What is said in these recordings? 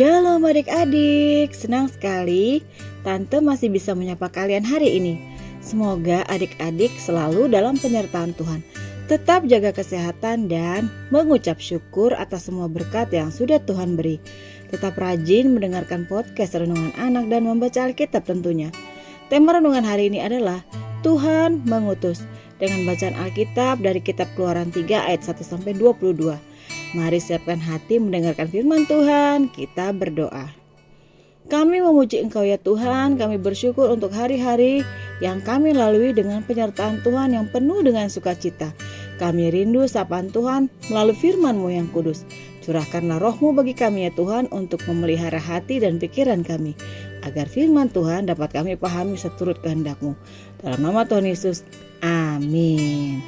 Shalom adik-adik, senang sekali Tante masih bisa menyapa kalian hari ini. Semoga adik-adik selalu dalam penyertaan Tuhan. Tetap jaga kesehatan dan mengucap syukur atas semua berkat yang sudah Tuhan beri. Tetap rajin mendengarkan podcast Renungan Anak dan membaca Alkitab tentunya. Tema renungan hari ini adalah Tuhan mengutus, dengan bacaan Alkitab dari kitab Keluaran 3 ayat 1-22. Mari siapkan hati mendengarkan firman Tuhan, kita berdoa. Kami memuji Engkau ya Tuhan, kami bersyukur untuk hari-hari yang kami lalui dengan penyertaan Tuhan yang penuh dengan sukacita. Kami rindu sapaan Tuhan melalui firman-Mu yang kudus. Curahkanlah roh-Mu bagi kami ya Tuhan untuk memelihara hati dan pikiran kami, agar firman Tuhan dapat kami pahami seturut kehendak-Mu. Dalam nama Tuhan Yesus, amin.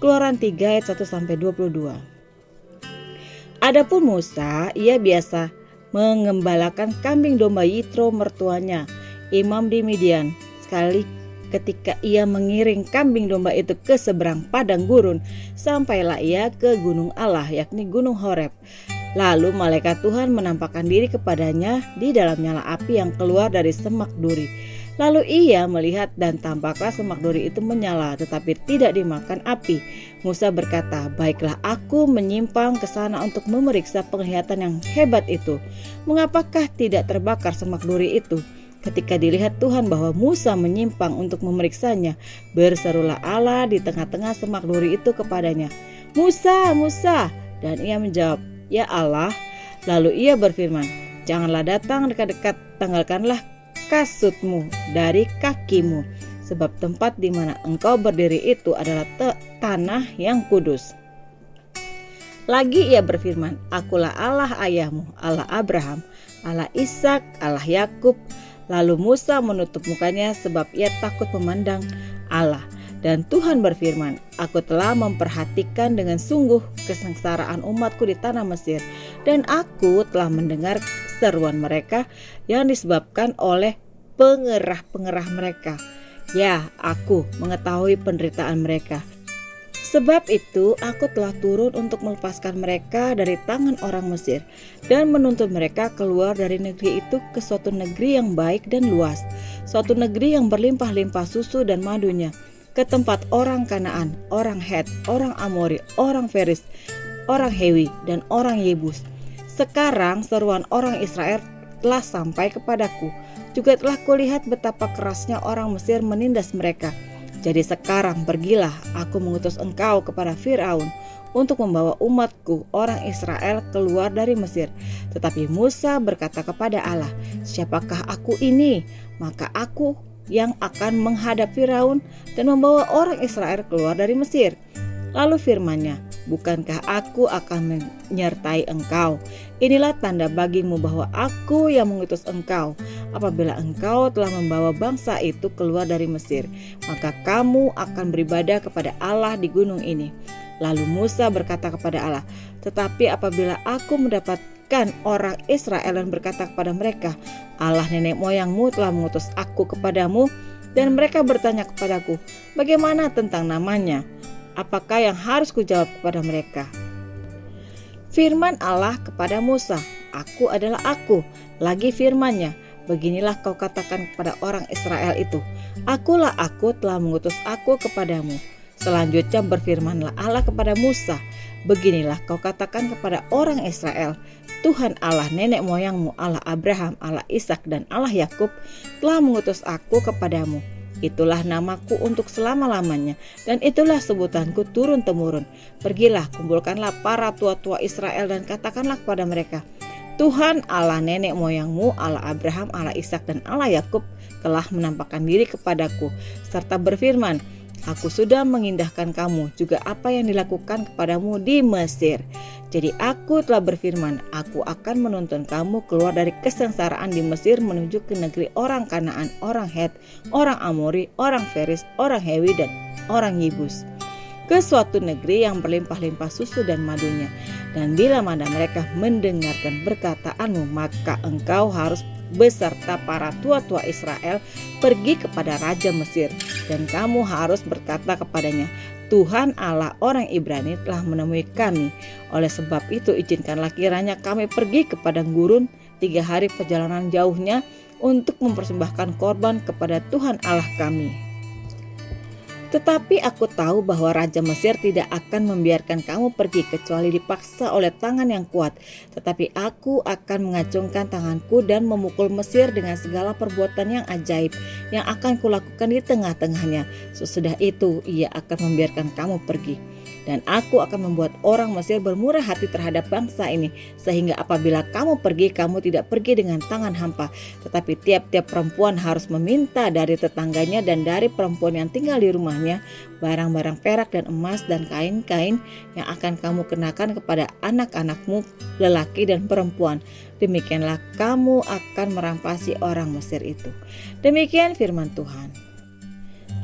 Keluaran 3 ayat 1-22. Adapun Musa, ia biasa mengembalakan kambing domba Yitro mertuanya, imam di Midian. Sekali ketika ia mengiring kambing domba itu ke seberang padang gurun, sampailah ia ke gunung Allah, yakni gunung Horeb. Lalu malaikat Tuhan menampakkan diri kepadanya di dalam nyala api yang keluar dari semak duri. Lalu ia melihat dan tampaklah semak duri itu menyala, tetapi tidak dimakan api. Musa berkata, "Baiklah, aku menyimpang ke sana untuk memeriksa penglihatan yang hebat itu. Mengapakah tidak terbakar semak duri itu?" Ketika dilihat Tuhan bahwa Musa menyimpang untuk memeriksanya, berserulah Allah di tengah-tengah semak duri itu kepadanya, "Musa, Musa!" Dan ia menjawab, "Ya Allah." Lalu ia berfirman, "Janganlah datang dekat-dekat, tanggalkanlah kasutmu dari kakimu, sebab tempat di mana engkau berdiri itu adalah tanah yang kudus." Lagi ia berfirman, "Akulah Allah ayahmu, Allah Abraham, Allah Ishak, Allah Yakub." Lalu Musa menutup mukanya sebab ia takut memandang Allah. Dan Tuhan berfirman, "Aku telah memperhatikan dengan sungguh kesengsaraan umatku di tanah Mesir, dan aku telah mendengar seruan mereka yang disebabkan oleh pengerah-pengerah mereka. Ya, aku mengetahui penderitaan mereka. Sebab itu aku telah turun untuk melepaskan mereka dari tangan orang Mesir dan menuntun mereka keluar dari negeri itu ke suatu negeri yang baik dan luas, suatu negeri yang berlimpah-limpah susu dan madunya, ke tempat orang Kanaan, orang Het, orang Amori, orang Feris, orang Hewi, dan orang Yebus. Sekarang seruan orang Israel telah sampai kepadaku, juga telah kulihat betapa kerasnya orang Mesir menindas mereka. Jadi sekarang pergilah, aku mengutus engkau kepada Firaun untuk membawa umatku, orang Israel, keluar dari Mesir." Tetapi Musa berkata kepada Allah, "Siapakah aku ini? Maka aku yang akan menghadap Firaun dan membawa orang Israel keluar dari Mesir." Lalu firman-Nya, "Bukankah aku akan menyertai engkau? Inilah tanda bagimu bahwa aku yang mengutus engkau. Apabila engkau telah membawa bangsa itu keluar dari Mesir, maka kamu akan beribadah kepada Allah di gunung ini." Lalu Musa berkata kepada Allah, "Tetapi apabila aku mendapatkan orang Israel dan berkata kepada mereka, 'Allah nenek moyangmu telah mengutus aku kepadamu,' dan mereka bertanya kepadaku, 'Bagaimana tentang namanya?' Apakah yang harus kujawab kepada mereka?" Firman Allah kepada Musa, "Aku adalah aku." Lagi firman-Nya, "Beginilah kau katakan kepada orang Israel itu, 'Akulah aku telah mengutus aku kepadamu.'" Selanjutnya berfirmanlah Allah kepada Musa, "Beginilah kau katakan kepada orang Israel, 'Tuhan Allah nenek moyangmu, Allah Abraham, Allah Ishak, dan Allah Yakub telah mengutus aku kepadamu. Itulah namaku untuk selama-lamanya, dan itulah sebutanku turun-temurun. Pergilah, kumpulkanlah para tua-tua Israel dan katakanlah kepada mereka, 'Tuhan Allah nenek moyangmu, Allah Abraham, Allah Ishak, dan Allah Yakub telah menampakkan diri kepadaku, serta berfirman, Aku sudah mengindahkan kamu, juga apa yang dilakukan kepadamu di Mesir. Jadi aku telah berfirman, aku akan menuntun kamu keluar dari kesengsaraan di Mesir menuju ke negeri orang Kanaan, orang Het, orang Amori, orang Feris, orang Hewi, dan orang Yebus, ke suatu negeri yang berlimpah-limpah susu dan madunya. Dan bila mana mereka mendengarkan perkataanmu, maka engkau harus beserta para tua-tua Israel pergi kepada Raja Mesir, dan kamu harus berkata kepadanya, 'Tuhan Allah orang Ibrani telah menemui kami. Oleh sebab itu izinkanlah kiranya kami pergi ke padang gurun 3 hari perjalanan jauhnya untuk mempersembahkan korban kepada Tuhan Allah kami. Tetapi aku tahu bahwa Raja Mesir tidak akan membiarkan kamu pergi kecuali dipaksa oleh tangan yang kuat. Tetapi aku akan mengacungkan tanganku dan memukul Mesir dengan segala perbuatan yang ajaib yang akan kulakukan di tengah-tengahnya. Sesudah itu ia akan membiarkan kamu pergi. Dan aku akan membuat orang Mesir bermurah hati terhadap bangsa ini, sehingga apabila kamu pergi, kamu tidak pergi dengan tangan hampa. Tetapi tiap-tiap perempuan harus meminta dari tetangganya dan dari perempuan yang tinggal di rumahnya barang-barang perak dan emas dan kain-kain yang akan kamu kenakan kepada anak-anakmu lelaki dan perempuan. Demikianlah kamu akan merampasi orang Mesir itu. Demikian firman Tuhan.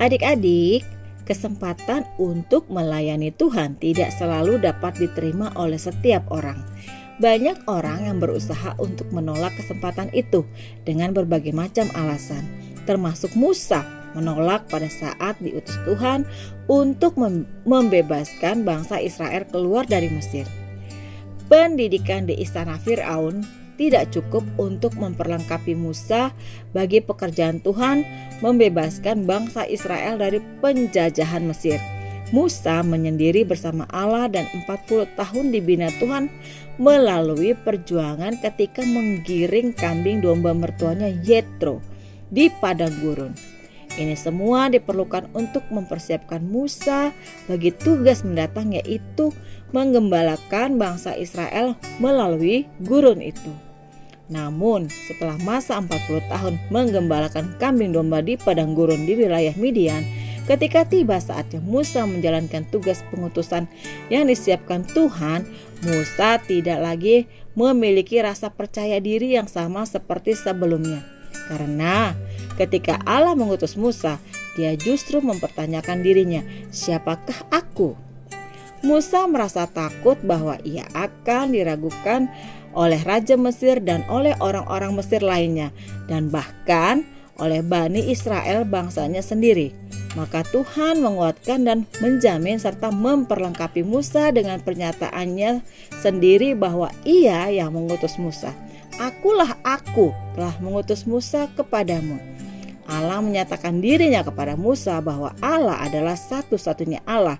Adik-adik, kesempatan untuk melayani Tuhan tidak selalu dapat diterima oleh setiap orang. Banyak orang yang berusaha untuk menolak kesempatan itu dengan berbagai macam alasan, termasuk Musa menolak pada saat diutus Tuhan untuk membebaskan bangsa Israel keluar dari Mesir. Pendidikan di istana Firaun tidak cukup untuk memperlengkapi Musa bagi pekerjaan Tuhan membebaskan bangsa Israel dari penjajahan Mesir. Musa menyendiri bersama Allah dan 40 tahun dibina Tuhan melalui perjuangan ketika menggiring kambing domba mertuanya Yitro di padang gurun. Ini semua diperlukan untuk mempersiapkan Musa bagi tugas mendatang, yaitu menggembalakan bangsa Israel melalui gurun itu. Namun setelah masa 40 tahun menggembalakan kambing domba di padang gurun di wilayah Midian, ketika tiba saatnya Musa menjalankan tugas pengutusan yang disiapkan Tuhan, Musa tidak lagi memiliki rasa percaya diri yang sama seperti sebelumnya. Karena ketika Allah mengutus Musa, dia justru mempertanyakan dirinya, "Siapakah aku?" Musa merasa takut bahwa ia akan diragukan oleh Raja Mesir dan oleh orang-orang Mesir lainnya, dan bahkan oleh Bani Israel bangsanya sendiri. Maka Tuhan menguatkan dan menjamin serta memperlengkapi Musa dengan pernyataannya sendiri bahwa ia yang mengutus Musa. Aku telah mengutus Musa kepadamu. Allah menyatakan dirinya kepada Musa bahwa Allah adalah satu-satunya Allah.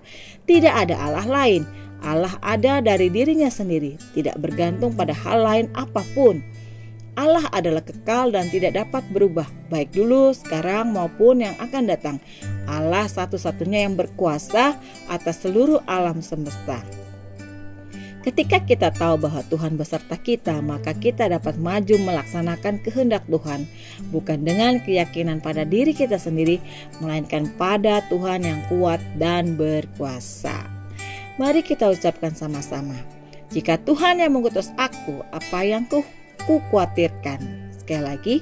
Tidak ada Allah lain. Allah ada dari dirinya sendiri, tidak bergantung pada hal lain apapun. Allah adalah kekal dan tidak dapat berubah, baik dulu, sekarang maupun yang akan datang. Allah satu-satunya yang berkuasa atas seluruh alam semesta. Ketika kita tahu bahwa Tuhan beserta kita, maka kita dapat maju melaksanakan kehendak Tuhan, bukan dengan keyakinan pada diri kita sendiri, melainkan pada Tuhan yang kuat dan berkuasa. Mari kita ucapkan sama-sama. Jika Tuhan yang mengutus aku, apa yang ku khawatirkan? Sekali lagi,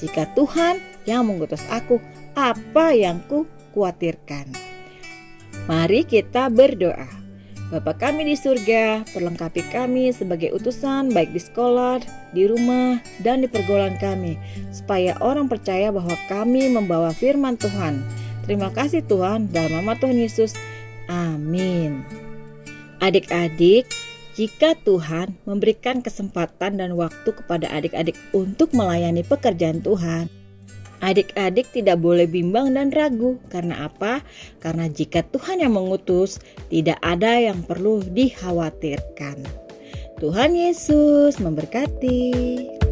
jika Tuhan yang mengutus aku, apa yang ku khawatirkan? Mari kita berdoa. Bapa kami di surga, perlengkapi kami sebagai utusan baik di sekolah, di rumah, dan di pergaulan kami, supaya orang percaya bahwa kami membawa firman Tuhan. Terima kasih Tuhan, dalam nama Tuhan Yesus. Amin. Adik-adik, jika Tuhan memberikan kesempatan dan waktu kepada adik-adik untuk melayani pekerjaan Tuhan, adik-adik tidak boleh bimbang dan ragu. Karena apa? Karena jika Tuhan yang mengutus, tidak ada yang perlu dikhawatirkan. Tuhan Yesus memberkati.